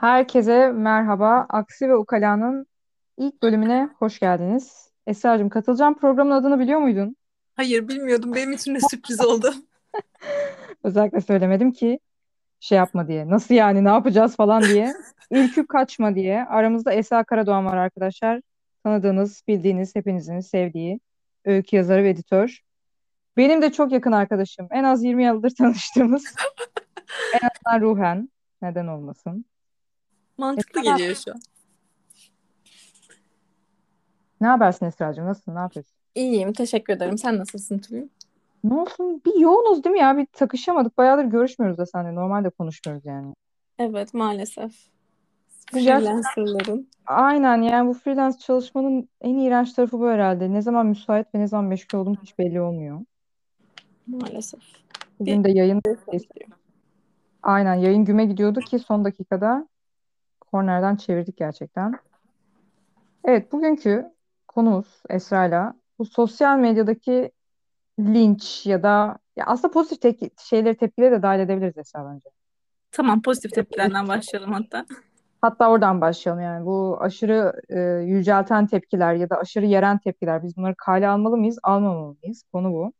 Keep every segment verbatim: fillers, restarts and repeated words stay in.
Herkese merhaba. Aksi ve Ukala'nın ilk bölümüne hoş geldiniz. Esra'cığım, katılacağım programın adını biliyor muydun? Hayır, bilmiyordum. Benim için de sürpriz oldu. Özellikle söylemedim ki şey yapma diye. Nasıl yani, ne yapacağız falan diye. Ürküp kaçma diye. Aramızda Esra Karadoğan var arkadaşlar. Tanıdığınız, bildiğiniz, hepinizin sevdiği öykü yazarı ve editör. Benim de çok yakın arkadaşım. En az yirmi yıldır tanıştığımız. En azından ruhen. Neden olmasın? Mantıklı Esra, geliyor şu an. ne habersin Esra'cığım? Nasılsın? Ne yapıyorsun? İyiyim, teşekkür ederim. Sen nasılsın Tülin? Ne olsun? Bir yoğunuz değil mi ya? Bir takışamadık. Bayağıdır görüşmüyoruz da seninle. Normalde konuşmuyoruz yani. Evet, maalesef. Güzel. Freelancerların. Aynen, yani bu freelance çalışmanın en iğrenç tarafı bu herhalde. Ne zaman müsait ve ne zaman meşgul olduğum hiç belli olmuyor. Maalesef. Bugün de yayın. Aynen, yayın güme gidiyordu ki son dakikada kornerden çevirdik gerçekten. Evet, bugünkü konumuz Esra'yla bu sosyal medyadaki linç ya da ya aslında pozitif te- şeyleri tepkileri de dahil edebiliriz Esra bence. Tamam, pozitif tepkilerden başlayalım hatta. Hatta oradan başlayalım yani. Bu aşırı e, yücelten tepkiler ya da aşırı yeren tepkiler. Biz bunları kale almalı mıyız, almamalı mıyız? Konu bu.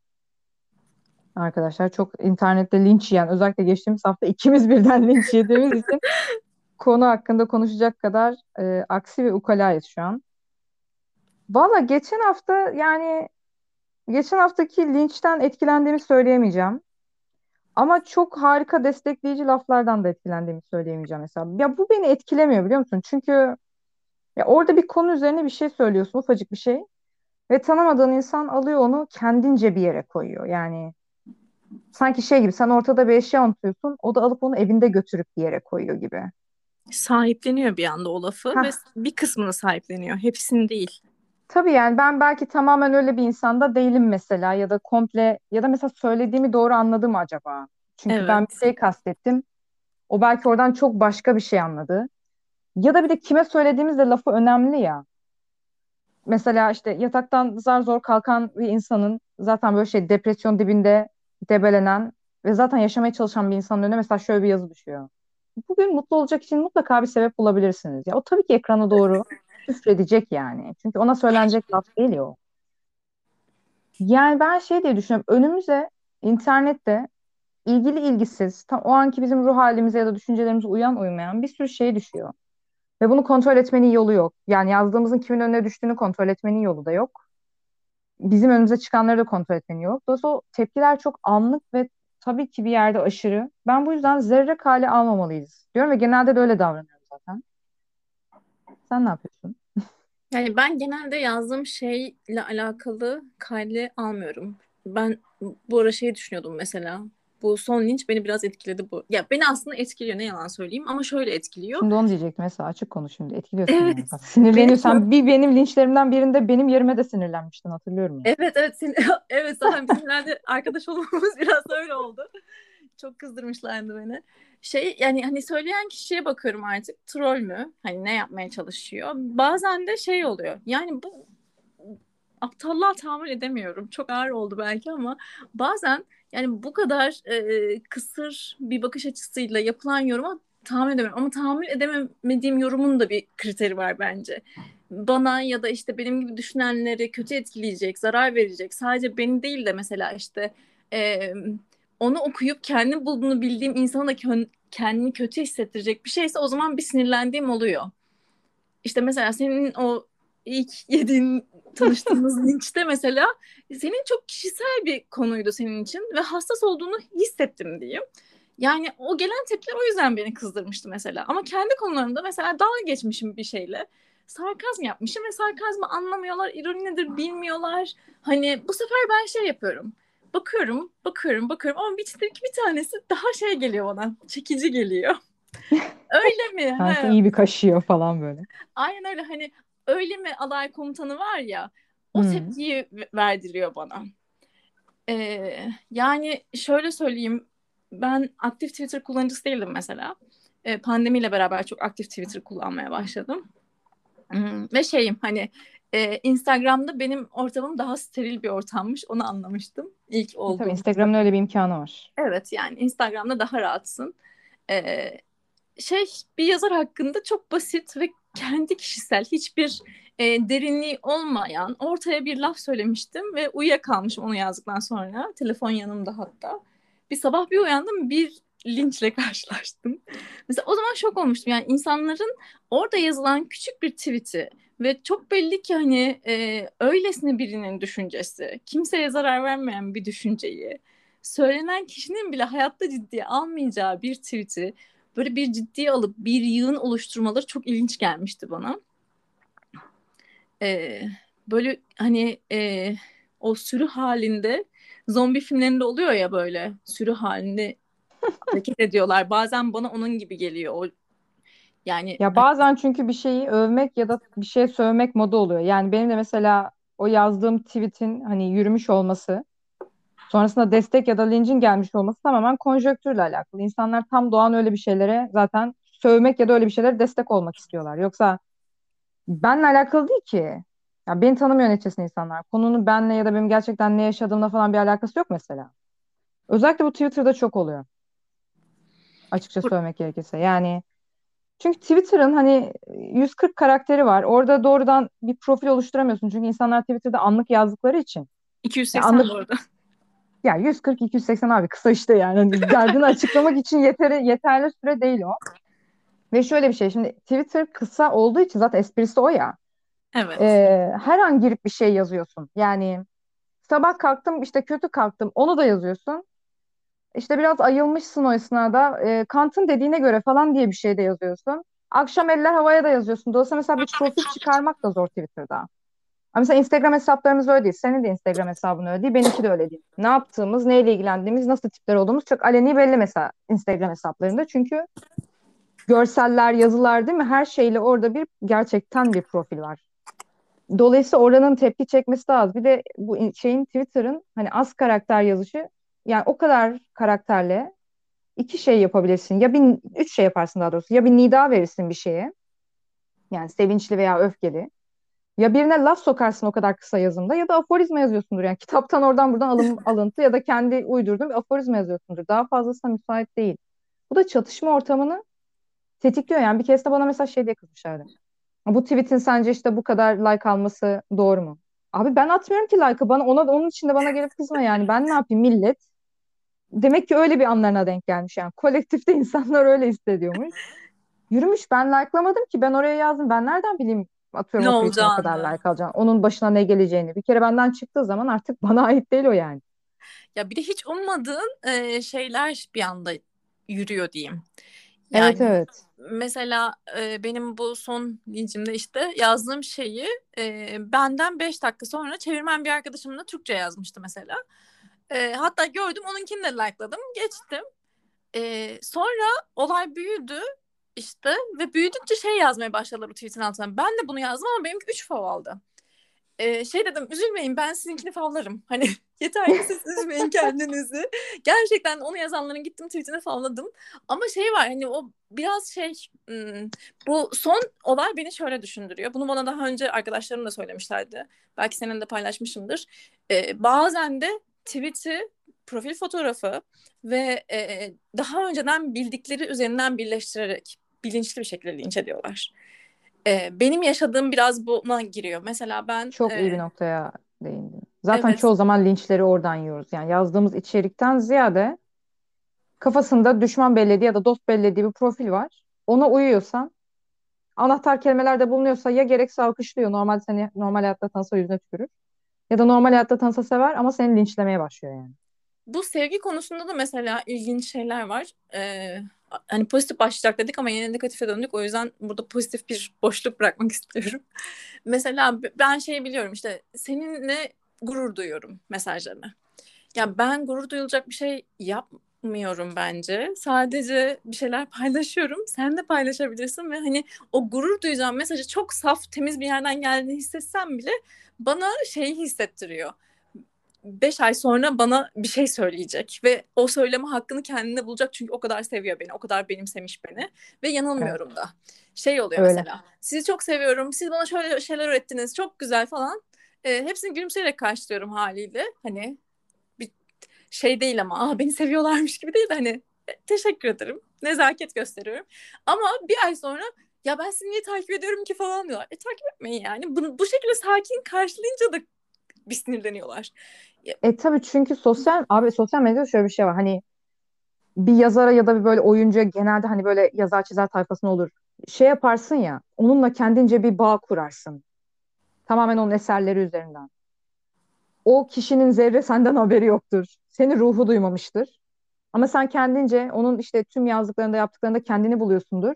Arkadaşlar çok internette linç yiyen, özellikle geçtiğimiz hafta ikimiz birden linç yediğimiz için konu hakkında konuşacak kadar e, aksi ve ukalayız şu an. Valla geçen hafta yani geçen haftaki linçten etkilendiğimi söyleyemeyeceğim. Ama çok harika destekleyici laflardan da etkilendiğimi söyleyemeyeceğim mesela. Ya bu beni etkilemiyor biliyor musun? Çünkü ya orada bir konu üzerine bir şey söylüyorsun, ufacık bir şey. Ve tanımadığın insan alıyor onu kendince bir yere koyuyor. Yani sanki şey gibi, sen ortada bir eşya unutuyorsun. O da alıp onu evinde götürüp bir yere koyuyor gibi. Sahipleniyor bir anda o lafı Hah. ve bir kısmını sahipleniyor. Hepsini değil. Tabii yani ben belki tamamen öyle bir insanda değilim mesela, ya da komple ya da mesela söylediğimi doğru anladım acaba? Çünkü Evet. ben bir şey kastettim. O belki oradan çok başka bir şey anladı. Ya da bir de kime söylediğimiz de lafı önemli ya. Mesela işte yataktan zar zor kalkan bir insanın, zaten böyle şey depresyon dibinde debelenen ve zaten yaşamaya çalışan bir insanın önüne mesela şöyle bir yazı düşüyor. Bugün mutlu olacak için mutlaka bir sebep bulabilirsiniz. Ya o tabii ki ekrana doğru küfredecek yani. Çünkü ona söylenecek laf değil ya o. Yani ben şey diye düşünüyorum. Önümüze internette ilgili ilgisiz, tam o anki bizim ruh halimize ya da düşüncelerimize uyan uymayan bir sürü şey düşüyor. Ve bunu kontrol etmenin yolu yok. Yani yazdığımızın kimin önüne düştüğünü kontrol etmenin yolu da yok. Bizim önümüze çıkanları da kontrol etmenin yolu yok. Dolayısıyla o tepkiler çok anlık ve tabii ki bir yerde aşırı. Ben bu yüzden zerre kale almamalıyız diyorum ve genelde de öyle davranıyorum zaten. Sen ne yapıyorsun? Yani ben genelde yazdığım şeyle alakalı kale almıyorum. Ben bu ara şey düşünüyordum mesela. Bu son linç beni biraz etkiledi bu. Ya beni aslında etkiliyor, ne yalan söyleyeyim, ama şöyle etkiliyor. Şimdi onu diyecektim mesela, açık konuş şimdi. Etkiliyorsun. Evet. Yani. Bak, sinirleniyorsan bir benim linçlerimden birinde benim yerime de sinirlenmiştin, hatırlıyorum. Yani. Evet evet sin- evet zaten bizimlerde arkadaş olmamız biraz öyle oldu. Çok kızdırmışlardı beni. Şey yani hani söyleyen kişiye bakıyorum artık, troll mü? Hani ne yapmaya çalışıyor? Bazen de şey oluyor. Yani bu aptallığa tahammül edemiyorum. Çok ağır oldu belki ama bazen yani bu kadar e, kısır bir bakış açısıyla yapılan yoruma tahammül edemem. Ama tahammül edemediğim yorumun da bir kriteri var bence. Bana ya da işte benim gibi düşünenleri kötü etkileyecek, zarar verecek. Sadece beni değil de mesela işte e, onu okuyup kendi bulduğunu bildiğim insana da kö- kendini kötü hissettirecek bir şeyse o zaman bir sinirlendiğim oluyor. İşte mesela senin o ilk yediğin, tanıştığımız linçte mesela senin çok kişisel bir konuydu senin için ve hassas olduğunu hissettim diyeyim. Yani o gelen tepkiler o yüzden beni kızdırmıştı mesela. Ama kendi konularımda mesela dalga geçmişim bir şeyle. Sarkazm yapmışım ve sarkazmı anlamıyorlar, ironi nedir bilmiyorlar. Hani bu sefer ben şey yapıyorum. Bakıyorum, bakıyorum, bakıyorum ama bir, bir tanesi daha şey geliyor bana, çekici geliyor. Öyle mi? Sanki iyi bir kaşıyor falan böyle. Aynen öyle, hani öyle mi alay komutanı var ya, o hmm. tepkiyi verdiriyor bana. Ee, yani şöyle söyleyeyim, ben aktif Twitter kullanıcısı değildim mesela. Ee, pandemiyle beraber çok aktif Twitter kullanmaya başladım. Hmm. Ve şeyim hani e, Instagram'da benim ortamım daha steril bir ortammış, onu anlamıştım ilk olduğum. Tabii Instagram'ın öyle bir imkanı var. Evet yani Instagram'da daha rahatsın. Evet. şey, bir yazar hakkında çok basit ve kendi kişisel, hiçbir e, derinliği olmayan ortaya bir laf söylemiştim ve uyuyakalmışım onu yazdıktan sonra. Telefon yanımda hatta. Bir sabah bir uyandım, bir linçle karşılaştım. Mesela o zaman şok olmuştum. Yani insanların orada yazılan küçük bir tweet'i ve çok belli ki hani e, öylesine birinin düşüncesi, kimseye zarar vermeyen bir düşünceyi, söylenen kişinin bile hayatta ciddiye almayacağı bir tweet'i böyle bir ciddiye alıp bir yığın oluşturmaları çok ilginç gelmişti bana. E, böyle hani e, o sürü halinde, zombi filmlerinde oluyor ya, böyle sürü halinde hareket ediyorlar. Bazen bana onun gibi geliyor. O, yani ya bazen çünkü bir şeyi övmek ya da bir şey sövmek moda oluyor. Yani benim de mesela o yazdığım tweet'in hani yürümüş olması, sonrasında destek ya da linçin gelmiş olması tamamen konjonktürle alakalı. İnsanlar tam doğan öyle bir şeylere zaten sövmek ya da öyle bir şeylere destek olmak istiyorlar. Yoksa benle alakalı değil ki. Ya beni tanımıyor neticesinde insanlar. Konunun benle ya da benim gerçekten ne yaşadığımla falan bir alakası yok mesela. Özellikle bu Twitter'da çok oluyor. Açıkça söylemek gerekirse. Yani çünkü Twitter'ın hani yüz kırk karakteri var. Orada doğrudan bir profil oluşturamıyorsun. Çünkü insanlar Twitter'da anlık yazdıkları için. iki yüz seksen yani anlık... orada. Ya yüz kırk iki yüz seksen abi kısa işte yani. Derdini açıklamak için yeterli, yeterli süre değil o. Ve şöyle bir şey. Şimdi Twitter kısa olduğu için zaten esprisi o ya. Evet. E, her an girip bir şey yazıyorsun. Yani sabah kalktım işte kötü kalktım, onu da yazıyorsun. İşte biraz ayılmışsın o esnada. E, Kant'ın dediğine göre falan diye bir şey de yazıyorsun. Akşam eller havaya da yazıyorsun. Dolayısıyla mesela bir profil çıkarmak da zor Twitter'da. Ama mesela Instagram hesaplarımız öyle değil. Senin de Instagram hesabın öyle değil. Benimki de öyle değil. Ne yaptığımız, neyle ilgilendiğimiz, nasıl tipler olduğumuz çok aleni belli mesela Instagram hesaplarında. Çünkü görseller, yazılar değil mi? Her şeyle orada bir gerçekten bir profil var. Dolayısıyla oranın tepki çekmesi daha az. Bir de bu şeyin Twitter'ın hani az karakter yazışı. Yani o kadar karakterle iki şey yapabilirsin. Ya bir, üç şey yaparsın daha doğrusu. Ya bir nida verirsin bir şeye. Yani sevinçli veya öfkeli. Ya birine laf sokarsın o kadar kısa yazımda. Ya da aforizma yazıyorsundur. Yani kitaptan oradan buradan alın, alıntı ya da kendi uydurduğun bir aforizma yazıyorsundur. Daha fazlasına müsait değil. Bu da çatışma ortamını tetikliyor. Yani bir kez de bana mesela şey diye kızmışlardı. Bu tweet'in sence işte bu kadar like alması doğru mu? Abi ben atmıyorum ki like'ı. Bana, ona, onun için de bana gelip kızma yani. Ben ne yapayım millet? Demek ki öyle bir anlarına denk gelmiş yani. Kolektifte insanlar öyle hissediyormuş. Yürümüş, ben like'lamadım ki. Ben oraya yazdım. Ben nereden bileyim atıyorum ne o tweet'in kadar like alacağını. Onun başına ne geleceğini. Bir kere benden çıktığı zaman artık bana ait değil o yani. Ya bir de hiç ummadığın e, şeyler bir anda yürüyor diyeyim. Yani... Evet evet. Mesela e, benim bu son lincimde işte yazdığım şeyi e, benden beş dakika sonra çevirmen bir arkadaşımla Türkçe yazmıştı mesela. E, hatta gördüm, onunkini de like'ladım, geçtim. E, sonra olay büyüdü işte ve büyüdükçe şey yazmaya başladılar bu tweet'in altına. Ben de bunu yazdım ama benimki üç fav aldı. E, şey dedim, üzülmeyin ben sizinkini favlarım. Hani yeter ki siz üzmeyin kendinizi. Gerçekten onu yazanların gittim tweet'ini favladım. Ama şey var hani o biraz şey, bu son olay beni şöyle düşündürüyor. Bunu bana daha önce arkadaşlarım da söylemişlerdi. Belki seninle de paylaşmışımdır. Ee, bazen de tweet'i, profil fotoğrafı ve e, daha önceden bildikleri üzerinden birleştirerek bilinçli bir şekilde linç ediyorlar. Ee, benim yaşadığım biraz buna giriyor. Mesela ben... Çok e, iyi bir noktaya değindim. Zaten evet. Çoğu zaman linçleri oradan yiyoruz. Yani yazdığımız içerikten ziyade... Kafasında düşman bellediği ya da dost bellediği bir profil var. Ona uyuyorsan, anahtar kelimelerde bulunuyorsa ya gereksiz alkışlıyor, normal seni normal hayatta tanısa yüzüne tükürür. Ya da normal hayatta tanısa sever ama seni linçlemeye başlıyor yani. Bu sevgi konusunda da mesela ilginç şeyler var. Ee, hani pozitif başlayacak dedik ama yine negatife döndük. O yüzden burada pozitif bir boşluk bırakmak istiyorum. Mesela ben şey biliyorum işte, seninle gurur duyuyorum mesajlarını. Ya ben gurur duyulacak bir şey yapmıyorum. Bilmiyorum bence. Sadece bir şeyler paylaşıyorum. Sen de paylaşabilirsin ve hani o gurur duyacağım mesajı çok saf, temiz bir yerden geldiğini hissetsem bile bana şeyi hissettiriyor. Beş ay sonra bana bir şey söyleyecek ve o söyleme hakkını kendine bulacak çünkü o kadar seviyor beni, o kadar benimsemiş beni ve yanılmıyorum evet. Da. Şey oluyor öyle. Mesela. Sizi çok seviyorum, siz bana şöyle şeyler öğrettiniz, çok güzel falan. E, hepsini gülümseyerek karşılıyorum haliyle. Hani şey değil ama, aa beni seviyorlarmış gibi değil de hani teşekkür ederim. nezaket gösteriyorum. Ama bir ay sonra ya ben seni niye takip ediyorum ki falan diyorlar. E takip etmeyin yani. Bu, bu şekilde sakin karşılayınca da bir sinirleniyorlar. E tabii çünkü sosyal abi sosyal medyada şöyle bir şey var. Hani bir yazara ya da bir böyle oyuncuya genelde hani böyle yazar çizer tayfasına olur. Şey yaparsın ya, onunla kendince bir bağ kurarsın. Tamamen onun eserleri üzerinden. O kişinin zerre senden haberi yoktur. Seni ruhu duymamıştır. Ama sen kendince onun işte tüm yazdıklarında yaptıklarında kendini buluyorsundur.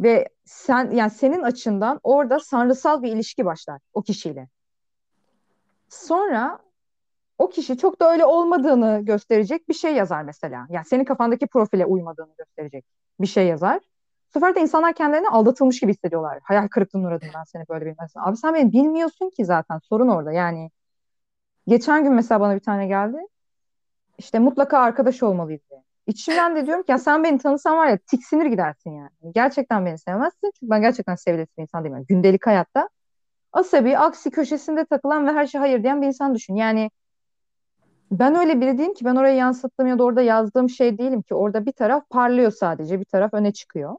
Ve sen yani senin açından orada sanrısal bir ilişki başlar o kişiyle. Sonra o kişi çok da öyle olmadığını gösterecek bir şey yazar mesela. Yani senin kafandaki profile uymadığını gösterecek bir şey yazar. Bu sefer de insanlar kendilerini aldatılmış gibi hissediyorlar. Hayal kırıklığına uğradım ben seni böyle bilmezsin. Abi sen beni bilmiyorsun ki zaten, sorun orada yani. Geçen gün mesela bana bir tane geldi. İşte mutlaka arkadaş olmalıyız diye. İçimden de diyorum ki ya sen beni tanısan var ya tiksinir gidersin yani. Gerçekten beni sevmezsin. Çünkü ben gerçekten sevilecek bir insan değilim. Yani gündelik hayatta asabi, aksi köşesinde takılan ve her şey hayır diyen bir insan düşün. Yani ben öyle biri değilim ki, ben oraya yansıttığım ya da orada yazdığım şey değilim ki. Orada bir taraf parlıyor sadece. Bir taraf öne çıkıyor.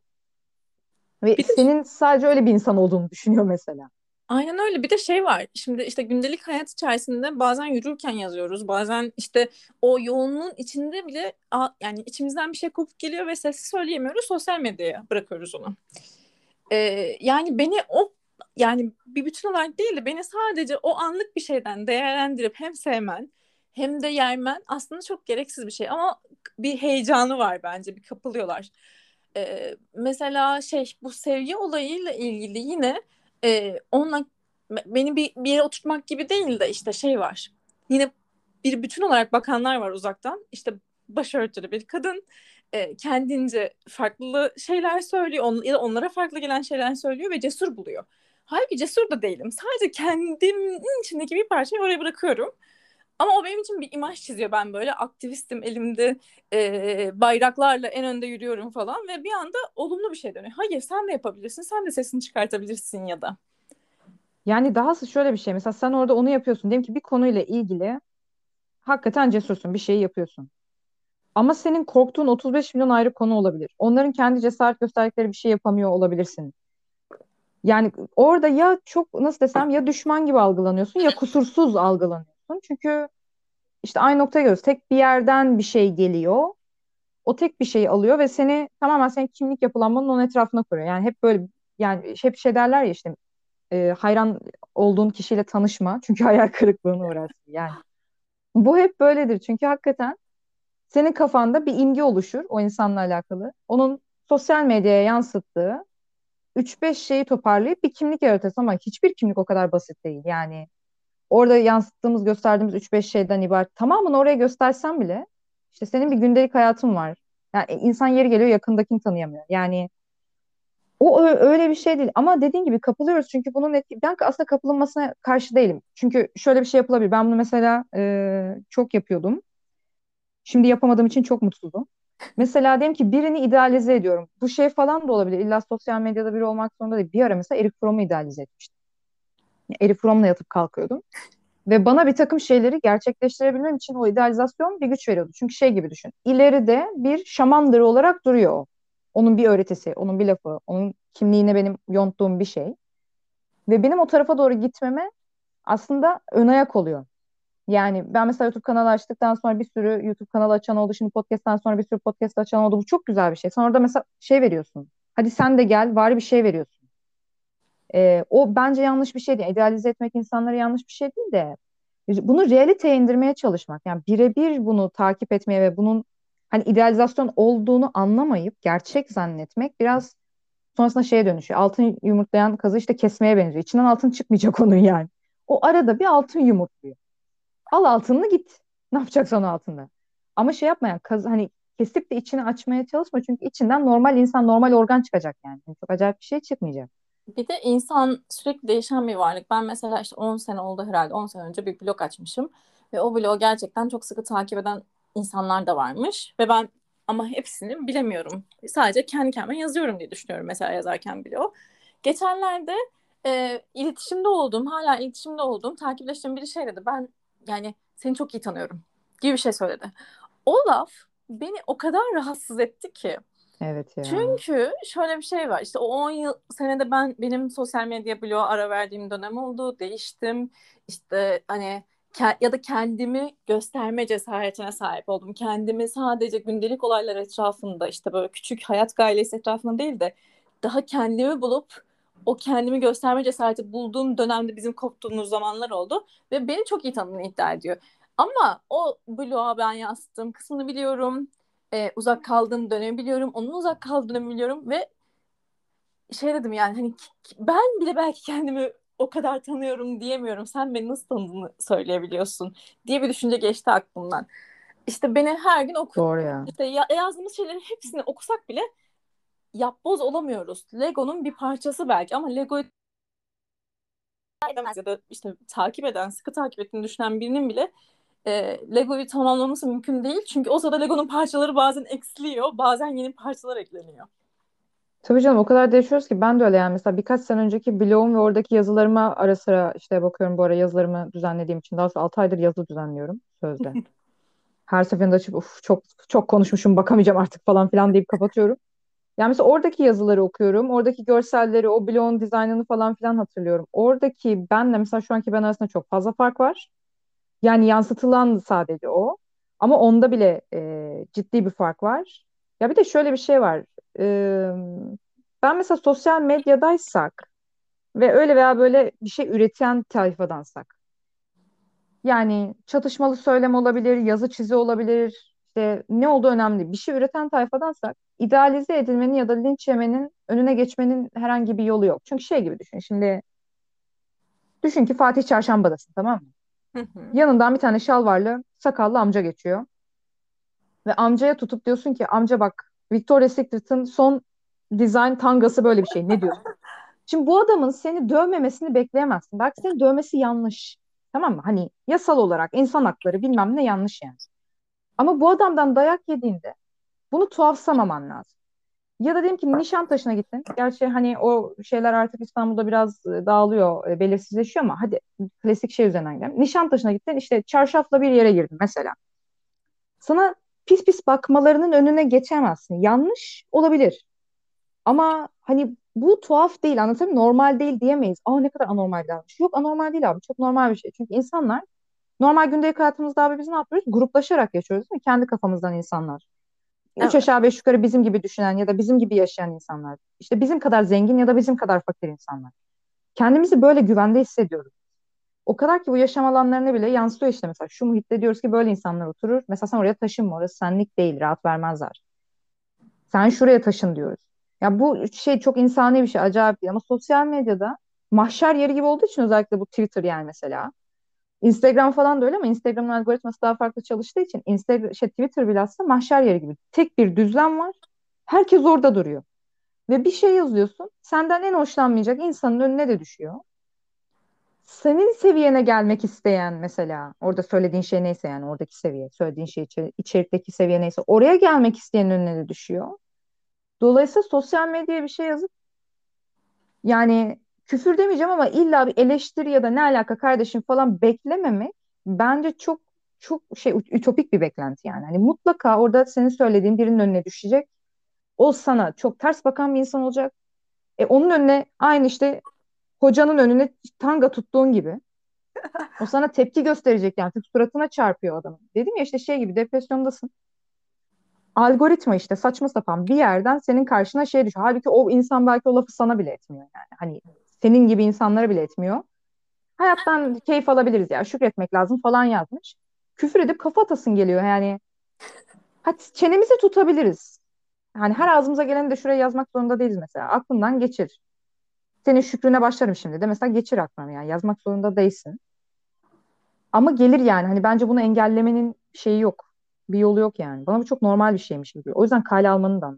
Ve bir senin de... sadece öyle bir insan olduğunu düşünüyor mesela. Aynen öyle. Bir de şey var. Şimdi işte gündelik hayat içerisinde bazen yürürken yazıyoruz. Bazen işte o yoğunluğun içinde bile yani içimizden bir şey kopup geliyor ve sessiz söyleyemiyoruz. Sosyal medyaya bırakıyoruz onu. Ee, yani beni o yani bir bütün olarak değil de beni sadece o anlık bir şeyden değerlendirip hem sevmen hem de yermen aslında çok gereksiz bir şey. Ama bir heyecanı var bence. Bir kapılıyorlar. Ee, mesela şey bu sevgi olayıyla ilgili yine Ee, onunla beni bir, bir yere oturtmak gibi değil de işte şey var. Yine bir bütün olarak bakanlar var uzaktan. İşte başörtülü bir kadın e, kendince farklı şeyler söylüyor. On, ya da onlara farklı gelen şeyler söylüyor ve cesur buluyor. Halbuki cesur da değilim. Sadece kendimin içindeki bir parçayı oraya bırakıyorum. Ama o benim için bir imaj çiziyor. Ben böyle aktivistim, elimde e, bayraklarla en önde yürüyorum falan ve bir anda olumlu bir şey dönüyor. Hayır, sen de yapabilirsin, sen de sesini çıkartabilirsin ya da. Yani dahası şöyle bir şey. Mesela sen orada onu yapıyorsun. Diyelim ki bir konuyla ilgili hakikaten cesursun, bir şeyi yapıyorsun. Ama senin korktuğun otuz beş milyon ayrı konu olabilir. Onların kendi cesaret gösterdikleri bir şey yapamıyor olabilirsin. Yani orada ya çok nasıl desem ya düşman gibi algılanıyorsun ya kusursuz algılanıyorsun. Çünkü işte aynı noktaya geliyoruz. Tek bir yerden bir şey geliyor. O tek bir şeyi alıyor ve seni tamamen senin kimlik yapılanmanın onun etrafına koyuyor. Yani hep böyle yani hep şey derler ya işte e, hayran olduğun kişiyle tanışma. Çünkü hayal kırıklığına uğrarsın yani. Bu hep böyledir. Çünkü hakikaten senin kafanda bir imge oluşur o insanla alakalı. Onun sosyal medyaya yansıttığı üç beş şeyi toparlayıp bir kimlik yaratırsın ama hiçbir kimlik o kadar basit değil. Yani orada yansıttığımız, gösterdiğimiz üç beş şeyden ibaret. Tamamını oraya göstersen bile işte senin bir gündelik hayatın var. Yani insan yeri geliyor yakındakini tanıyamıyor. Yani o öyle bir şey değil. Ama dediğin gibi kapılıyoruz çünkü bunun etki... Ben aslında kapılınmasına karşı değilim. Çünkü şöyle bir şey yapılabilir. Ben bunu mesela e, çok yapıyordum. Şimdi yapamadığım için çok mutsuzdum. Mesela diyelim ki birini idealize ediyorum. Bu şey falan da olabilir. İlla sosyal medyada biri olmak zorunda değil. Bir ara mesela Erik Fromm'u idealize etmiştim. Erik Fromm'la yatıp kalkıyordum. Ve bana bir takım şeyleri gerçekleştirebilmem için o idealizasyon bir güç veriyordu. Çünkü şey gibi düşün. İleride bir şamandır olarak duruyor o. Onun bir öğretisi, onun bir lafı, onun kimliğine benim yonttuğum bir şey. Ve benim o tarafa doğru gitmeme aslında ön ayak oluyor. Yani ben mesela YouTube kanalı açtıktan sonra bir sürü YouTube kanalı açan oldu. Şimdi podcast'tan sonra bir sürü podcast açan oldu. Bu çok güzel bir şey. Sen orada mesela şey veriyorsun. Hadi sen de gel, bari bir şey veriyorsun. Ee, o bence yanlış bir şey değil. İdealize etmek insanlara yanlış bir şey değil de bunu realiteye indirmeye çalışmak. Yani birebir bunu takip etmeye ve bunun hani idealizasyon olduğunu anlamayıp gerçek zannetmek biraz sonrasında şeye dönüşüyor. Altın yumurtlayan kazı işte kesmeye benziyor. İçinden altın çıkmayacak onun yani. O arada bir altın yumurtluyor. Al altınını git. Ne yapacaksın o altında? Ama şey yapmayan kazı hani kesip de içini açmaya çalışma. Çünkü içinden normal insan, normal organ çıkacak yani. Çok acayip bir şey çıkmayacak. Bir de insan sürekli değişen bir varlık. Ben mesela işte on sene oldu herhalde. on sene önce bir blog açmışım. Ve o blogu gerçekten çok sıkı takip eden insanlar da varmış. Ve ben ama hepsini bilemiyorum. Sadece kendi kendime yazıyorum diye düşünüyorum mesela yazarken bile o. Geçenlerde e, iletişimde olduğum, hala iletişimde olduğum, takipleştiğim biri şey dedi. Ben yani seni çok iyi tanıyorum gibi bir şey söyledi. O laf beni o kadar rahatsız etti ki. Evet ya. Çünkü şöyle bir şey var. İşte o on yıl senede ben benim sosyal medya bloğa ara verdiğim dönem oldu. Değiştim. İşte hani ya da kendimi gösterme cesaretine sahip oldum. Kendimi sadece gündelik olaylar etrafında, işte böyle küçük hayat gailesi etrafında değil de daha kendimi bulup o kendimi gösterme cesareti bulduğum dönemde bizim koptuğumuz zamanlar oldu. Ve beni çok iyi tanımını iddia ediyor. Ama o bloğa ben yansıttığım kısmını biliyorum. Ee, uzak kaldığım dönemi biliyorum. Onun uzak kaldığı dönemi biliyorum ve şey dedim yani hani ben bile belki kendimi o kadar tanıyorum diyemiyorum. Sen beni nasıl tanıdığını söyleyebiliyorsun diye bir düşünce geçti aklımdan. İşte beni her gün okuyorum. İşte ya- yazdığımız şeylerin hepsini okusak bile yapboz olamıyoruz. Lego'nun bir parçası belki ama Lego'yu ya da işte takip eden, sıkı takip ettiğini düşünen birinin bile E, Lego'yu tamamlaması mümkün değil. Çünkü o sırada Lego'nun parçaları bazen eksiliyor, bazen yeni parçalar ekleniyor. Tabii canım, o kadar değişiyoruz ki ben de öyle yani. Mesela birkaç sene önceki blogum ve oradaki yazılarıma ara sıra işte bakıyorum. Bu ara yazılarımı düzenlediğim için, daha sonra altı aydır yazı düzenliyorum sözde. Her seferinde açıp of çok çok konuşmuşum, bakamayacağım artık falan filan deyip kapatıyorum. Yani mesela oradaki yazıları okuyorum. Oradaki görselleri, o blogun dizaynını falan filan hatırlıyorum. Oradaki benle mesela şu anki ben arasında çok fazla fark var. Yani yansıtılan sadece o. Ama onda bile e, ciddi bir fark var. Ya bir de şöyle bir şey var. E, ben mesela sosyal medyadaysak ve öyle veya böyle bir şey üreten tayfadansak. Yani çatışmalı söylem olabilir, yazı çizi olabilir. İşte ne olduğu önemli. Bir şey üreten tayfadansak idealize edilmenin ya da linç yemenin önüne geçmenin herhangi bir yolu yok. Çünkü şey gibi düşün. Şimdi düşün ki Fatih Çarşamba'dasın, tamam mı? Yanından bir tane şalvarlı, sakallı amca geçiyor. Ve amcaya tutup diyorsun ki amca bak Victoria Secret'ın son dizayn tangası böyle bir şey. Ne diyorsun? Şimdi bu adamın seni dövmemesini bekleyemezsin. Belki seni dövmesi yanlış. Tamam mı? Hani yasal olarak insan hakları bilmem ne yanlış yani. Ama bu adamdan dayak yediğinde bunu tuhafsamaman lazım. Ya da diyelim ki Nişan Taşı'na gittin. Gerçi hani o şeyler artık İstanbul'da biraz dağılıyor, belirsizleşiyor ama hadi klasik şey üzerinden gidelim. Nişan Taşı'na gittin, işte çarşafla bir yere girdin mesela. Sana pis pis bakmalarının önüne geçemezsin. Yanlış olabilir. Ama hani bu tuhaf değil, anlatayım, normal değil diyemeyiz. Aa ne kadar anormal davranmış. Yok anormal değil abi, çok normal bir şey. Çünkü insanlar normal gündelik hayatımızda abi biz ne yapıyoruz? Gruplaşarak yaşıyoruz değil mi? Kendi kafamızdan insanlar. Üç evet. aşağı beş yukarı bizim gibi düşünen ya da bizim gibi yaşayan insanlar. İşte bizim kadar zengin ya da bizim kadar fakir insanlar. Kendimizi böyle güvende hissediyoruz. O kadar ki bu yaşam alanlarına bile yansıtıyor işte mesela. Şu muhitte diyoruz ki böyle insanlar oturur. Mesela sen oraya taşınma, orası senlik değil, rahat vermezler. Sen şuraya taşın diyoruz. Ya bu şey çok insani bir şey, acayip bir. Ama sosyal medyada mahşer yeri gibi olduğu için özellikle bu Twitter yani mesela. Instagram falan da öyle ama Instagram'ın algoritması daha farklı çalıştığı için Instagram, şey, Twitter bilhassa mahşer yeri gibi. Tek bir düzlem var. Herkes orada duruyor. Ve bir şey yazıyorsun. Senden en hoşlanmayacak insanın önüne de düşüyor. Senin seviyene gelmek isteyen mesela orada söylediğin şey neyse yani oradaki seviye, söylediğin şey içer- içerikteki seviye neyse oraya gelmek isteyenin önüne de düşüyor. Dolayısıyla sosyal medyaya bir şey yazıp yani küfür demeyeceğim ama illa bir eleştiri ya da ne alaka kardeşim falan beklememek bence çok çok şey ütopik bir beklenti yani. Hani mutlaka orada senin söylediğin birinin önüne düşecek. O sana çok ters bakan bir insan olacak. E onun önüne aynı işte hocanın önüne tanga tuttuğun gibi. O sana tepki gösterecek yani. Çünkü suratına çarpıyor adamın. Dedim ya işte şey gibi depresyondasın. Algoritma işte saçma sapan bir yerden senin karşına şey düşüyor. Halbuki o insan belki o lafı sana bile etmiyor yani. Hani senin gibi insanlara bile etmiyor. Hayattan keyif alabiliriz ya, şükretmek lazım falan yazmış. Küfür edip kafa atasın geliyor yani. Hadi çenemizi tutabiliriz. Yani her ağzımıza geleni de şuraya yazmak zorunda değiliz mesela. Aklından geçir. Senin şükrüne başlarım şimdi de mesela geçir aklına yani yazmak zorunda değilsin. Ama gelir yani hani bence bunu engellemenin şeyi yok. Bir yolu yok yani. Bana bu çok normal bir şeymiş gibi. O yüzden kale almanın da.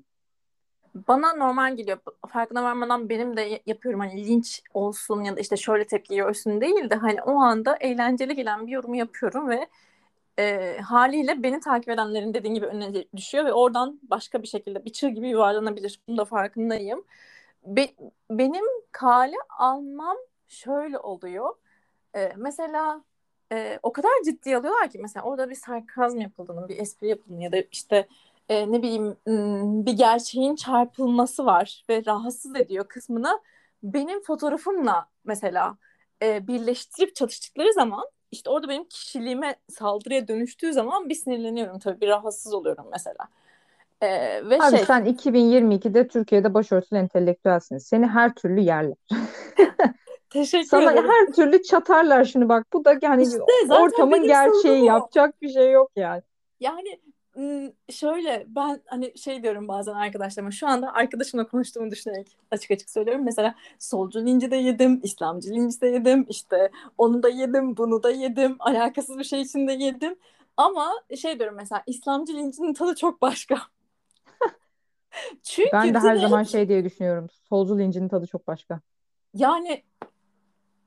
Bana normal geliyor. Farkına varmadan benim de yapıyorum. Hani linç olsun ya da işte şöyle tepki görsün değil de hani o anda eğlenceli gelen bir yorumu yapıyorum ve e, haliyle beni takip edenlerin dediğin gibi önüne düşüyor ve oradan başka bir şekilde bir çığ gibi yuvarlanabilir. Bunun da farkındayım. Be- benim kale almam şöyle oluyor. E, mesela Ee, o kadar ciddiye alıyorlar ki mesela orada bir sarkazm yapıldığını, bir espri yapıldığını ya da işte e, ne bileyim bir gerçeğin çarpılması var ve rahatsız ediyor kısmını benim fotoğrafımla mesela e, birleştirip çatıştıkları zaman, işte orada benim kişiliğime saldırıya dönüştüğü zaman bir sinirleniyorum tabii, bir rahatsız oluyorum mesela. Ee, ve Abi şey... sen iki bin yirmi ikide Türkiye'de başörtülü entelektüelsin. Seni her türlü yerler. Teşekkür Sana ederim. Sana her türlü çatarlar şimdi bak. Bu da yani işte ortamın gerçeği, yapacak bir şey yok yani. Yani şöyle, ben hani şey diyorum bazen arkadaşlarıma, şu anda arkadaşımla konuştuğumu düşünerek açık açık söylüyorum. Mesela solcu linci de yedim, İslamcı linci de yedim, işte onu da yedim, bunu da yedim, alakasız bir şey için de yedim. Ama şey diyorum mesela, İslamcı lincinin tadı çok başka. Çünkü ben de her direkt... zaman şey diye düşünüyorum. Solcu lincinin tadı çok başka. Yani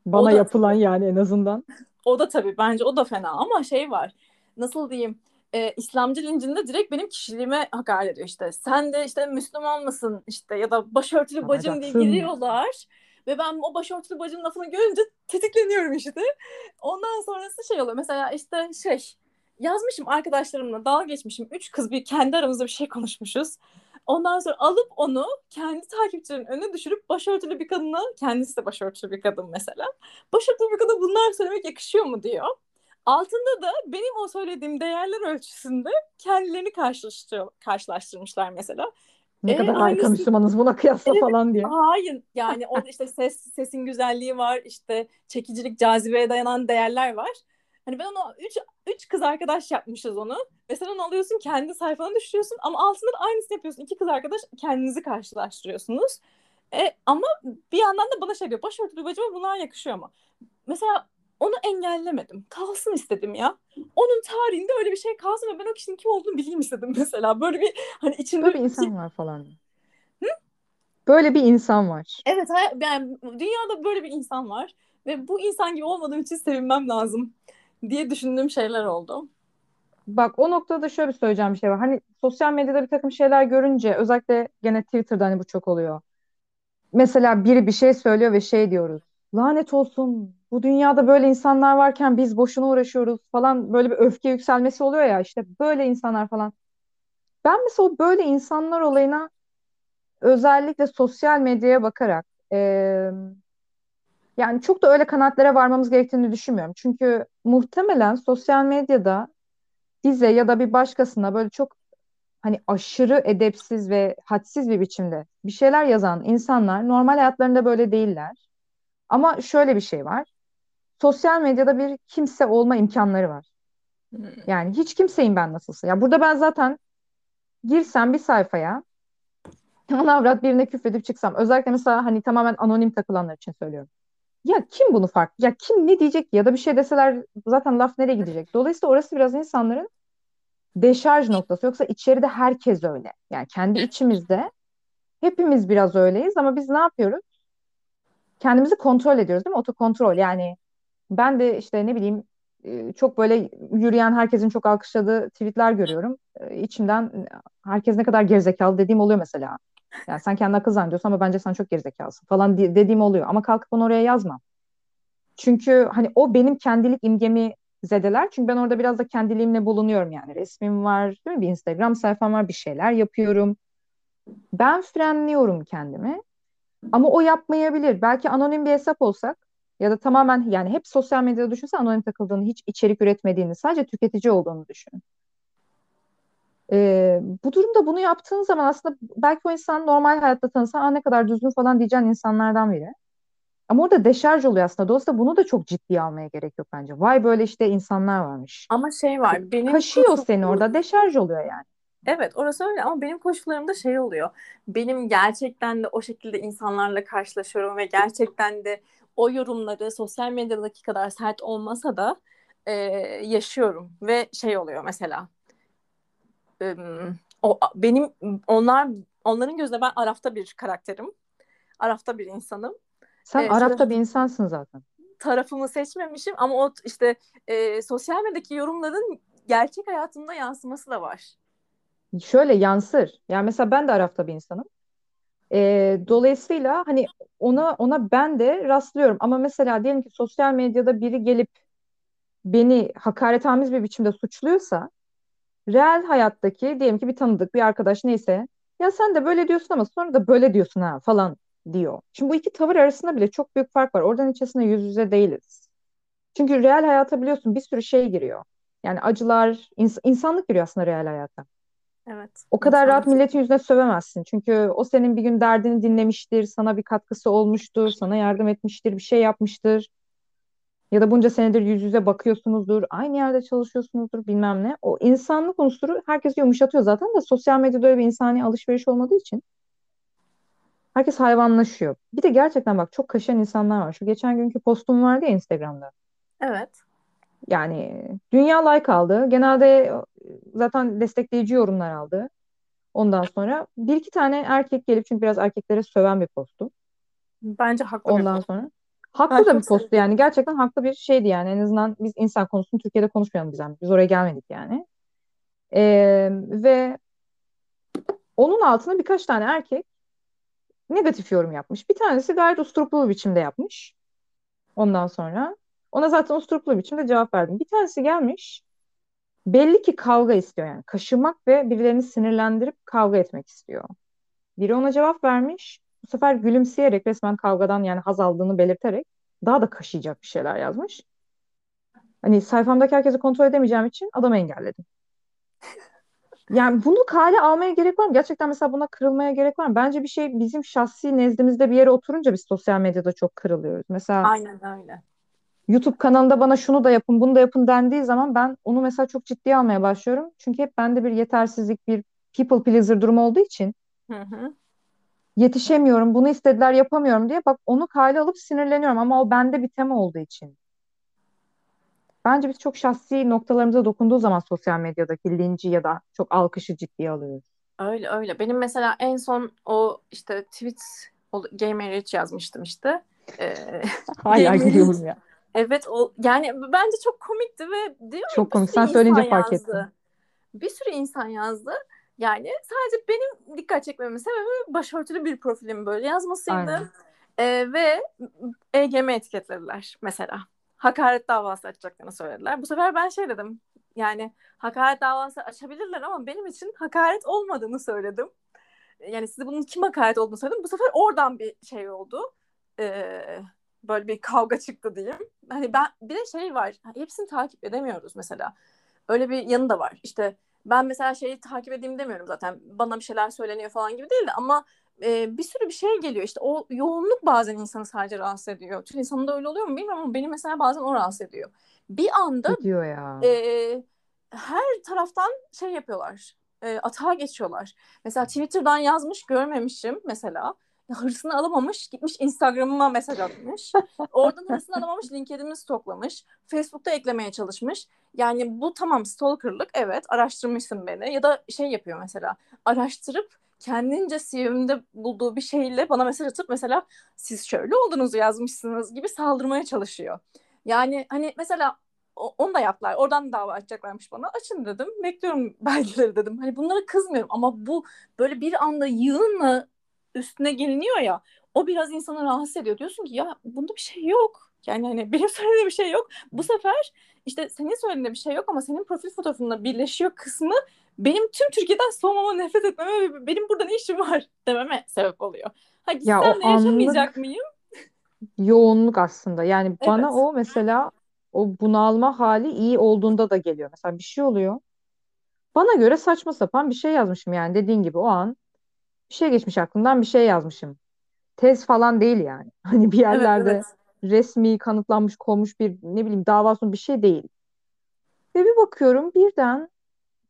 bana yapılan tabii, yani en azından. O da tabii, bence o da fena ama şey var. Nasıl diyeyim? E, İslamcı lincinde direkt benim kişiliğime hakaret ediyor işte. Sen de işte Müslüman mısın işte, ya da başörtülü bacım Ayaksın. diye giriyorlar. Ve ben o başörtülü bacım lafını görünce tetikleniyorum işte. Ondan sonrası şey oluyor. Mesela işte şey, yazmışım arkadaşlarımla, dalga geçmişim. Üç kız bir kendi aramızda bir şey konuşmuşuz. Ondan sonra alıp onu kendi takipçilerin önüne düşürüp başörtülü bir kadına, kendisi de başörtülü bir kadın mesela, başörtülü bir kadına bunlar söylemek yakışıyor mu diyor. Altında da benim o söylediğim değerler ölçüsünde kendilerini karşılaştırmışlar mesela. Ne e, kadar harika aynısı... Müslümanız buna kıyasla evet, falan diye. Hayır yani orada işte ses, sesin güzelliği var, işte çekicilik, cazibeye dayanan değerler var. Hani ben ona üç, üç kız arkadaş yapmışız onu. Ve sen onu alıyorsun, kendi sayfana düşürüyorsun. Ama altında da aynısını yapıyorsun. İki kız arkadaş, kendinizi karşılaştırıyorsunuz. E, ama bir yandan da bana şey diyor. Başörtülü bacıma bunlar yakışıyor mu? Mesela onu engellemedim. Kalsın istedim ya. Onun tarihinde öyle bir şey kalsın ve ben o kişinin kim olduğunu bileyim istedim mesela. Böyle bir hani içinde... Böyle bir insan var falan. Hı? Böyle bir insan var. Evet. Yani dünyada böyle bir insan var. Ve bu insan gibi olmadığım için sevinmem lazım diye düşündüğüm şeyler oldu. Bak o noktada şöyle söyleyeceğim bir şey var. Hani sosyal medyada bir takım şeyler görünce, özellikle gene Twitter'da hani bu çok oluyor. Mesela biri bir şey söylüyor ve şey diyoruz. Lanet olsun, bu dünyada böyle insanlar varken biz boşuna uğraşıyoruz falan, böyle bir öfke yükselmesi oluyor ya, işte böyle insanlar falan. Ben mesela böyle insanlar olayına özellikle sosyal medyaya bakarak ee, yani çok da öyle kanaatlere varmamız gerektiğini düşünmüyorum. Çünkü muhtemelen sosyal medyada bize ya da bir başkasına böyle çok hani aşırı edepsiz ve hadsiz bir biçimde bir şeyler yazan insanlar normal hayatlarında böyle değiller. Ama şöyle bir şey var. Sosyal medyada bir kimse olma imkanları var. Yani hiç kimseyim ben nasılsa. Ya burada ben zaten girsem bir sayfaya, ana avrat birine küfredip çıksam, özellikle mesela hani tamamen anonim takılanlar için söylüyorum. Ya kim bunu fark? Ya kim ne diyecek? Ya da bir şey deseler zaten laf nereye gidecek? Dolayısıyla orası biraz insanların deşarj noktası. Yoksa içeride herkes öyle. Yani kendi içimizde hepimiz biraz öyleyiz ama biz ne yapıyoruz? Kendimizi kontrol ediyoruz değil mi? Otokontrol. Yani ben de işte ne bileyim çok böyle yürüyen, herkesin çok alkışladığı tweetler görüyorum. İçimden herkes ne kadar gerizekalı dediğim oluyor mesela. Yani sen kendine akıl zannediyorsun ama bence sen çok gerizekalısın falan dediğim oluyor. Ama kalkıp onu oraya yazmam. Çünkü hani o benim kendilik imgemi zedeler. Çünkü ben orada biraz da kendiliğimle bulunuyorum yani. Resmim var değil mi? Bir Instagram sayfam var. Bir şeyler yapıyorum. Ben frenliyorum kendimi. Ama o yapmayabilir. Belki anonim bir hesap olsak ya da tamamen yani hep sosyal medyada düşünse anonim takıldığını, hiç içerik üretmediğini, sadece tüketici olduğunu düşün. Ee, bu durumda bunu yaptığın zaman aslında belki o insan normal hayatta tanısan ne kadar düzgün falan diyeceğin insanlardan biri. Ama orada deşarj oluyor aslında. Dolayısıyla bunu da çok ciddiye almaya gerek yok bence. Vay böyle işte insanlar varmış. Ama şey var. Benim Kaşıyor koşul... seni orada. Deşarj oluyor yani. Evet orası öyle ama benim koşullarımda şey oluyor. Benim gerçekten de o şekilde insanlarla karşılaşıyorum ve gerçekten de o yorumları sosyal medyadaki kadar sert olmasa da e, yaşıyorum. Ve şey oluyor mesela. O benim onlar onların gözünde ben arafta bir karakterim. Arafta bir insanım. Sen ee, arafta işte, bir insansın zaten. Tarafımı seçmemişim ama o işte e, sosyal medyadaki yorumların gerçek hayatımda yansıması da var. Şöyle yansır. Yani mesela ben de arafta bir insanım. E, dolayısıyla hani ona ona ben de rastlıyorum ama mesela diyelim ki sosyal medyada biri gelip beni hakaretamiz bir biçimde suçluyorsa, Reel hayattaki diyelim ki bir tanıdık, bir arkadaş neyse, ya sen de böyle diyorsun ama sonra da böyle diyorsun ha falan diyor. Şimdi bu iki tavır arasında bile çok büyük fark var. Oradan içerisinde yüz yüze değiliz. Çünkü reel hayata biliyorsun bir sürü şey giriyor. Yani acılar, ins- insanlık giriyor aslında reel hayata. Evet. O kadar insanlık. Rahat milletin yüzüne sövemezsin. Çünkü o senin bir gün derdini dinlemiştir, sana bir katkısı olmuştur, sana yardım etmiştir, bir şey yapmıştır. Ya da bunca senedir yüz yüze bakıyorsunuzdur, aynı yerde çalışıyorsunuzdur bilmem ne. O insanlık unsuru herkesi yumuşatıyor zaten de sosyal medyada öyle bir insani alışveriş olmadığı için herkes hayvanlaşıyor. Bir de gerçekten bak çok kaşıyan insanlar var. Şu geçen günkü postum vardı ya Instagram'da. Evet. Yani dünya like aldı. Genelde zaten destekleyici yorumlar aldı. Ondan sonra bir iki tane erkek gelip, çünkü biraz erkeklere söven bir postu. Bence haklı. Ondan bir sonra. Haklı herkes da bir postu yani. Gerçekten haklı bir şeydi yani. En azından biz insan konusunu Türkiye'de konuşmayalım biz. Biz oraya gelmedik yani. Ee, ve onun altına birkaç tane erkek negatif yorum yapmış. Bir tanesi gayet usturuplu bir biçimde yapmış. Ondan sonra. Ona zaten usturuplu biçimde cevap verdim. Bir tanesi gelmiş. Belli ki kavga istiyor yani. Kaşımak ve birilerini sinirlendirip kavga etmek istiyor. Biri ona cevap vermiş. Bu sefer gülümseyerek resmen kavgadan yani haz aldığını belirterek daha da kaşıyacak bir şeyler yazmış. Hani sayfamdaki herkesi kontrol edemeyeceğim için adamı engelledim. Yani bunu kale almaya gerek var mı? Gerçekten mesela buna kırılmaya gerek var mı? Bence bir şey bizim şahsi nezdimizde bir yere oturunca biz sosyal medyada çok kırılıyoruz. Mesela aynen öyle. YouTube kanalında bana şunu da yapın, bunu da yapın dendiği zaman ben onu mesela çok ciddiye almaya başlıyorum. Çünkü hep bende bir yetersizlik, bir people pleaser durumu olduğu için. Hı hı. Yetişemiyorum, bunu istediler yapamıyorum diye bak onu kale alıp sinirleniyorum ama o bende bir tema olduğu için. Bence biz çok şahsi noktalarımıza dokunduğu zaman sosyal medyadaki linci ya da çok alkışı ciddiye alıyoruz. Öyle öyle. Benim mesela en son o işte tweet Gamerage yazmıştım işte. Ee, Hala gülüyorum ya. Evet o yani bence çok komikti ve değil mi? Çok komik. Sen söyleyince fark ettim. Bir sürü insan yazdı. Yani sadece benim dikkat çekmemin sebebi başörtülü bir profilimi böyle yazmasıydı. Ee, ve E G M etiketlediler mesela. Hakaret davası açacaklarını söylediler. Bu sefer ben şey dedim. Yani hakaret davası açabilirler ama benim için hakaret olmadığını söyledim. Yani size bunun kim hakaret olduğunu söyledim. Bu sefer oradan bir şey oldu. Ee, böyle bir kavga çıktı diyeyim. Hani ben bir de şey var. Hepsini takip edemiyoruz mesela. Öyle bir yanı da var. İşte ben mesela şeyi takip edeyim demiyorum zaten. Bana bir şeyler söyleniyor falan gibi değil de ama e, bir sürü bir şey geliyor. İşte o yoğunluk bazen insanı sadece rahatsız ediyor. Çünkü insanın da öyle oluyor mu bilmiyorum ama beni mesela bazen o rahatsız ediyor. Bir anda ya. E, her taraftan şey yapıyorlar. E, atağa geçiyorlar. Mesela Twitter'dan yazmış görmemişim mesela. Hırsını alamamış gitmiş Instagram'ıma mesaj atmış. Oradan hırsını alamamış LinkedIn'i stoklamış. Facebook'ta eklemeye çalışmış. Yani bu tamam stalkerlık evet araştırmışsın beni. Ya da şey yapıyor mesela araştırıp kendince C V'mde bulduğu bir şeyle bana mesaj atıp mesela siz şöyle oldunuz yazmışsınız gibi saldırmaya çalışıyor. Yani hani mesela onu da yaptılar. Oradan dava açacaklarmış bana. Açın dedim. Bekliyorum belgeleri dedim. Hani bunlara kızmıyorum ama bu böyle bir anda yığınla üstüne geliniyor ya o biraz insanı rahatsız ediyor. Diyorsun ki ya bunda bir şey yok. Yani hani benim söylediğim bir şey yok. Bu sefer işte senin söylediğin bir şey yok ama senin profil fotoğrafınla birleşiyor kısmı benim tüm Türkiye'den soğumama nefret etmeme ve benim burada ne işim var dememe sebep oluyor. Ha gitsem ya de yaşamayacak mıyım? Yoğunluk aslında. Yani evet. Bana o mesela o bunalma hali iyi olduğunda da geliyor. Mesela bir şey oluyor. Bana göre saçma sapan bir şey yazmışım yani dediğin gibi o an. Bir şey geçmiş aklımdan bir şey yazmışım. Tez falan değil yani. Hani bir yerlerde evet, evet. Resmi kanıtlanmış konmuş bir ne bileyim davasının bir şey değil. Ve bir bakıyorum birden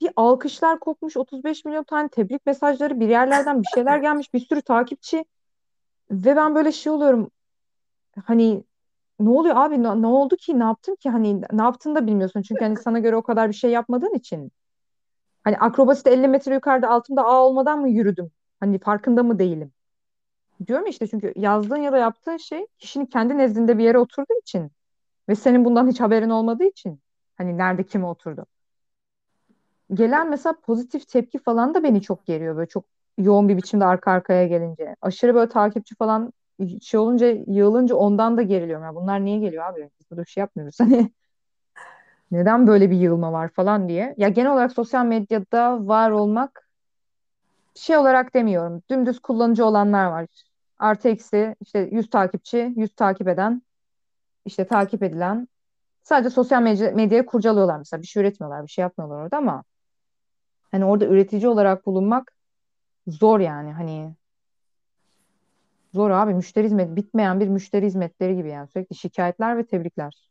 bir alkışlar kopmuş otuz beş milyon tane tebrik mesajları bir yerlerden bir şeyler gelmiş bir sürü takipçi. Ve ben böyle şey oluyorum hani ne oluyor abi ne, ne oldu ki ne yaptım ki hani ne yaptığını da bilmiyorsun. Çünkü hani sana göre o kadar bir şey yapmadığın için. Hani akrobaside elli metre yukarıda altımda ağ olmadan mı yürüdüm? Hani farkında mı değilim? Diyorum işte çünkü yazdığın ya da yaptığın şey kişinin kendi nezdinde bir yere oturduğu için ve senin bundan hiç haberin olmadığı için hani nerede kime oturdu? Gelen mesela pozitif tepki falan da beni çok geriyor. Böyle çok yoğun bir biçimde arka arkaya gelince. Aşırı böyle takipçi falan şey olunca yığılınca ondan da geriliyorum. Ya bunlar niye geliyor abi? Biz burada bir şey yapmıyoruz. Hani neden böyle bir yığılma var falan diye. Ya genel olarak sosyal medyada var olmak şey olarak demiyorum. Dümdüz kullanıcı olanlar var. Artı eksi işte yüz takipçi, yüz takip eden, işte takip edilen. Sadece sosyal medya, medyayı kurcalıyorlar mesela. Bir şey üretmiyorlar, bir şey yapmıyorlar orada ama hani orada üretici olarak bulunmak zor yani. Hani zor abi, müşteri hizmeti bitmeyen bir müşteri hizmetleri gibi yani, sürekli şikayetler ve tebrikler.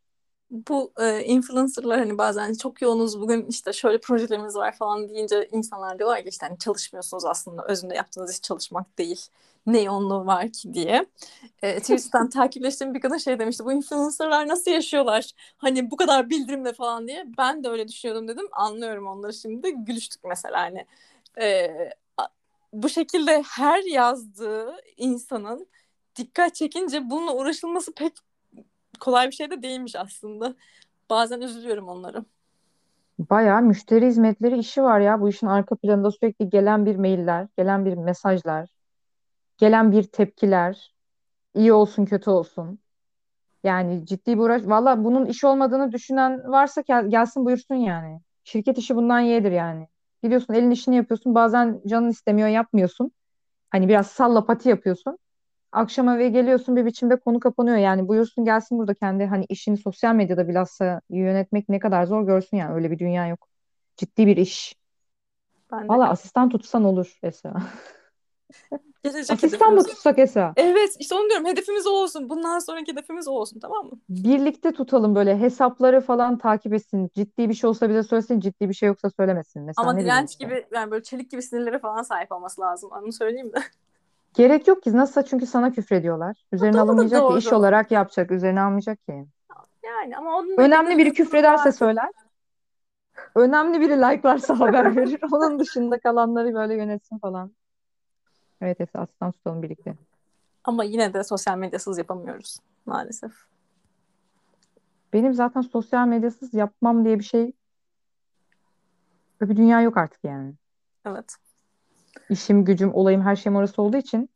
Bu e, influencerlar hani bazen çok yoğunuz bugün işte şöyle projelerimiz var falan deyince insanlar diyorlar ki işte hani çalışmıyorsunuz aslında, özünde yaptığınız iş çalışmak değil. Ne yoğunluğu var ki diye. E, Twitter'dan takipleştiğim bir kadın şey demişti, bu influencerlar nasıl yaşıyorlar? Hani bu kadar bildirimle falan diye. Ben de öyle düşünüyordum dedim, anlıyorum onları şimdi. Gülüştük mesela hani. E, bu şekilde her yazdığı insanın dikkat çekince bununla uğraşılması pek kolay bir şey de değilmiş aslında. Bazen üzülüyorum onları. Bayağı müşteri hizmetleri işi var ya. Bu işin arka planında sürekli gelen bir mailler, gelen bir mesajlar, gelen bir tepkiler. İyi olsun, kötü olsun. Yani ciddi bir uğraş. Valla bunun iş olmadığını düşünen varsa gel- gelsin buyursun yani. Şirket işi bundan yedir yani. Gidiyorsun, elin işini yapıyorsun. Bazen canın istemiyor, yapmıyorsun. Hani biraz salla pati yapıyorsun. Akşama eve geliyorsun, bir biçimde konu kapanıyor. Yani buyursun gelsin burada kendi hani işini sosyal medyada bilhassa yönetmek ne kadar zor görsün yani. Öyle bir dünya yok. Ciddi bir iş. Valla asistan tutsan olur Esra. Asistan mı tutsak Esra? Evet işte onu diyorum, hedefimiz o olsun. Bundan sonraki hedefimiz o olsun, tamam mı? Birlikte tutalım böyle, hesapları falan takip etsin. Ciddi bir şey olsa bize söylesin, ciddi bir şey yoksa söylemesin. Mesela ama direnç işte gibi yani böyle çelik gibi sinirlere falan sahip olması lazım. Onu söyleyeyim de. Gerek yok ki. Nasılsa çünkü sana küfrediyorlar. Üzerine alınmayacak ki. İş olarak yapacak. Üzerine almayacak ki. Yani ama onun önemli biri küfrederse vardır. Söyler. Önemli biri like'larsa haber verir. Onun dışında kalanları böyle yönetsin falan. Evet Esra, aslan tutalım birlikte. Ama yine de sosyal medyasız yapamıyoruz maalesef. Benim zaten sosyal medyasız yapmam diye bir şey, öbür dünya yok artık yani. Evet. İşim, gücüm, olayım, her şeyim orası olduğu için.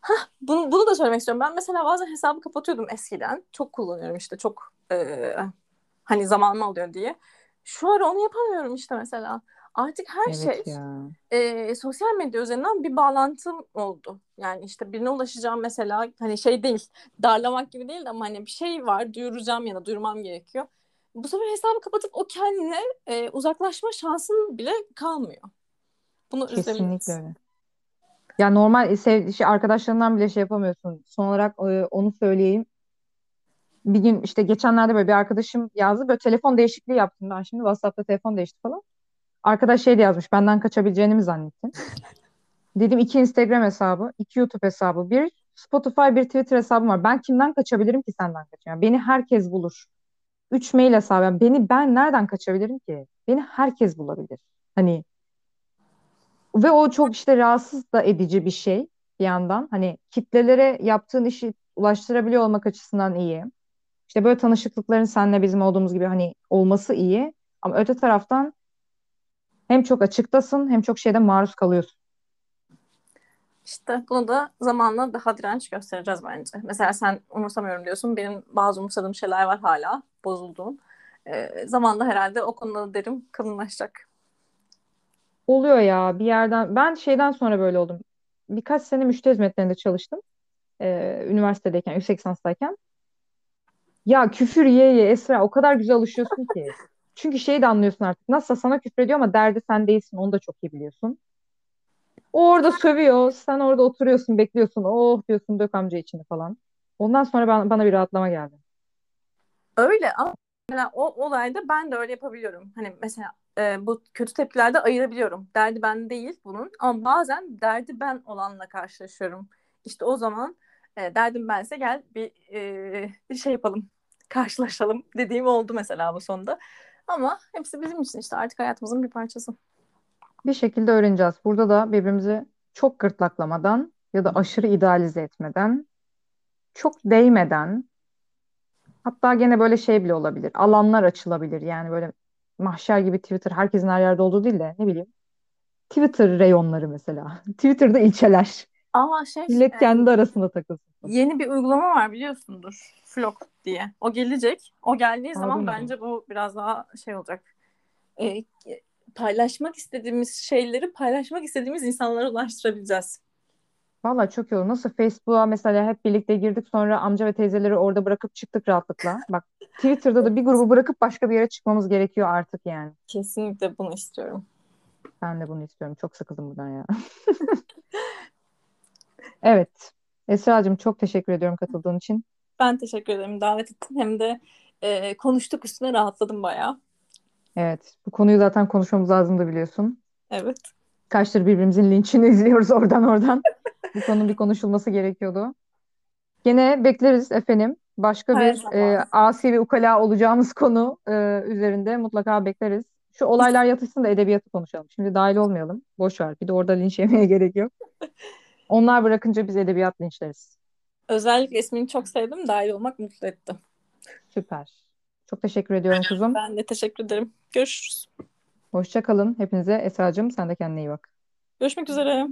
Hah, bunu, bunu da söylemek istiyorum. Ben mesela bazen hesabı kapatıyordum eskiden. Çok kullanıyorum işte, çok e, hani zamanım alıyor diye. Şu ara onu yapamıyorum işte mesela. Artık her evet şey e, sosyal medya üzerinden bir bağlantım oldu. Yani işte birine ulaşacağım mesela, hani şey değil, darlamak gibi değil de ama hani bir şey var, duyuracağım ya da duyurmam gerekiyor. Bu sefer hesabı kapatıp o kendine e, uzaklaşma şansın bile kalmıyor. Bunu kesinlikle öyle. Ya normal sev- şey, arkadaşlarından bile şey yapamıyorsun. Son olarak e, onu söyleyeyim. Bir gün işte geçenlerde böyle bir arkadaşım yazdı. Böyle telefon değişikliği yaptım ben şimdi. WhatsApp'ta telefon değişti falan. Arkadaş şey de yazmış. Benden kaçabileceğini mi zannettin? Dedim iki Instagram hesabı, iki YouTube hesabı, bir Spotify, bir Twitter hesabım var. Ben kimden kaçabilirim ki senden kaçayım? Yani beni herkes bulur. Üç mail hesabı. Yani beni ben nereden kaçabilirim ki? Beni herkes bulabilir. Hani ve o çok işte rahatsız da edici bir şey bir yandan. Hani kitlelere yaptığın işi ulaştırabiliyor olmak açısından iyi. İşte böyle tanışıklıkların seninle bizim olduğumuz gibi hani olması iyi. Ama öte taraftan hem çok açıktasın hem çok şeyde maruz kalıyorsun. İşte bunu da zamanla daha direnç göstereceğiz bence. Mesela sen umursamıyorum diyorsun. Benim bazı umursadığım şeyler var hala, bozulduğum. Ee, zamanla herhalde o konuda derim kalınlaşacak. Oluyor ya bir yerden. Ben şeyden sonra böyle oldum. Birkaç sene müşteri hizmetlerinde çalıştım. Ee, üniversitedeyken, yüksek lisanstayken. Ya küfür ye ye Esra, o kadar güzel alışıyorsun ki. Çünkü şeyi de anlıyorsun artık. Nasılsa sana küfrediyor ama derdi sen değilsin. Onu da çok iyi biliyorsun. O orada sövüyor. Sen orada oturuyorsun, bekliyorsun. Oh diyorsun, dök amca içini falan. Ondan sonra ben, bana bir rahatlama geldi. Öyle ama mesela o olayda ben de öyle yapabiliyorum. Hani mesela e, bu kötü tepkilerde ayırabiliyorum. Derdi ben değil bunun. Ama bazen derdi ben olanla karşılaşıyorum. İşte o zaman e, derdim bense gel bir, e, bir şey yapalım. Karşılaşalım dediğim oldu mesela bu sonda. Ama hepsi bizim için işte artık hayatımızın bir parçası. Bir şekilde öğreneceğiz. Burada da birbirimizi çok gırtlaklamadan ya da aşırı idealize etmeden, çok değmeden, hatta gene böyle şey bile olabilir. Alanlar açılabilir. Yani böyle mahşer gibi Twitter herkesin her yerde olduğu değil de ne bileyim. Twitter reyonları mesela. Twitter'da ilçeler. Aa şey Millet e, kendi arasında takılsın. Yeni bir uygulama var biliyorsundur. Flok diye. O gelecek. O geldiği zaman Anladım. bence bu biraz daha şey olacak. E, paylaşmak istediğimiz şeyleri paylaşmak istediğimiz insanlara ulaştırabileceğiz. Valla çok iyi olur. Nasıl Facebook'a mesela hep birlikte girdik, sonra amca ve teyzeleri orada bırakıp çıktık rahatlıkla. Bak Twitter'da da bir grubu bırakıp başka bir yere çıkmamız gerekiyor artık yani. Kesinlikle bunu istiyorum. Ben de bunu istiyorum. Çok sıkıldım buradan ya. Evet. Esra'cığım çok teşekkür ediyorum katıldığın için. Ben teşekkür ederim. Davet ettin. Hem de e, konuştuk üstüne rahatladım bayağı. Evet. Bu konuyu zaten konuşmamız lazımdı biliyorsun. Evet. Kaçtır birbirimizin linçini izliyoruz oradan oradan. Bu konunun bir konuşulması gerekiyordu. Gene bekleriz efendim. Başka Her bir e, asi ve ukala olacağımız konu e, üzerinde mutlaka bekleriz. Şu olaylar yatışsın da edebiyatı konuşalım. Şimdi dahil olmayalım. Boş ver. Bir de orada linç yemeye gerek yok. Onlar bırakınca biz edebiyat linçleriz. Özellikle ismini çok sevdim. Dahil olmak mutlu etti. Süper. Çok teşekkür ediyorum kuzum. Ben de teşekkür ederim. Görüşürüz. Hoşça kalın. Hepinize. Esra'cığım sen de kendine iyi bak. Görüşmek üzere.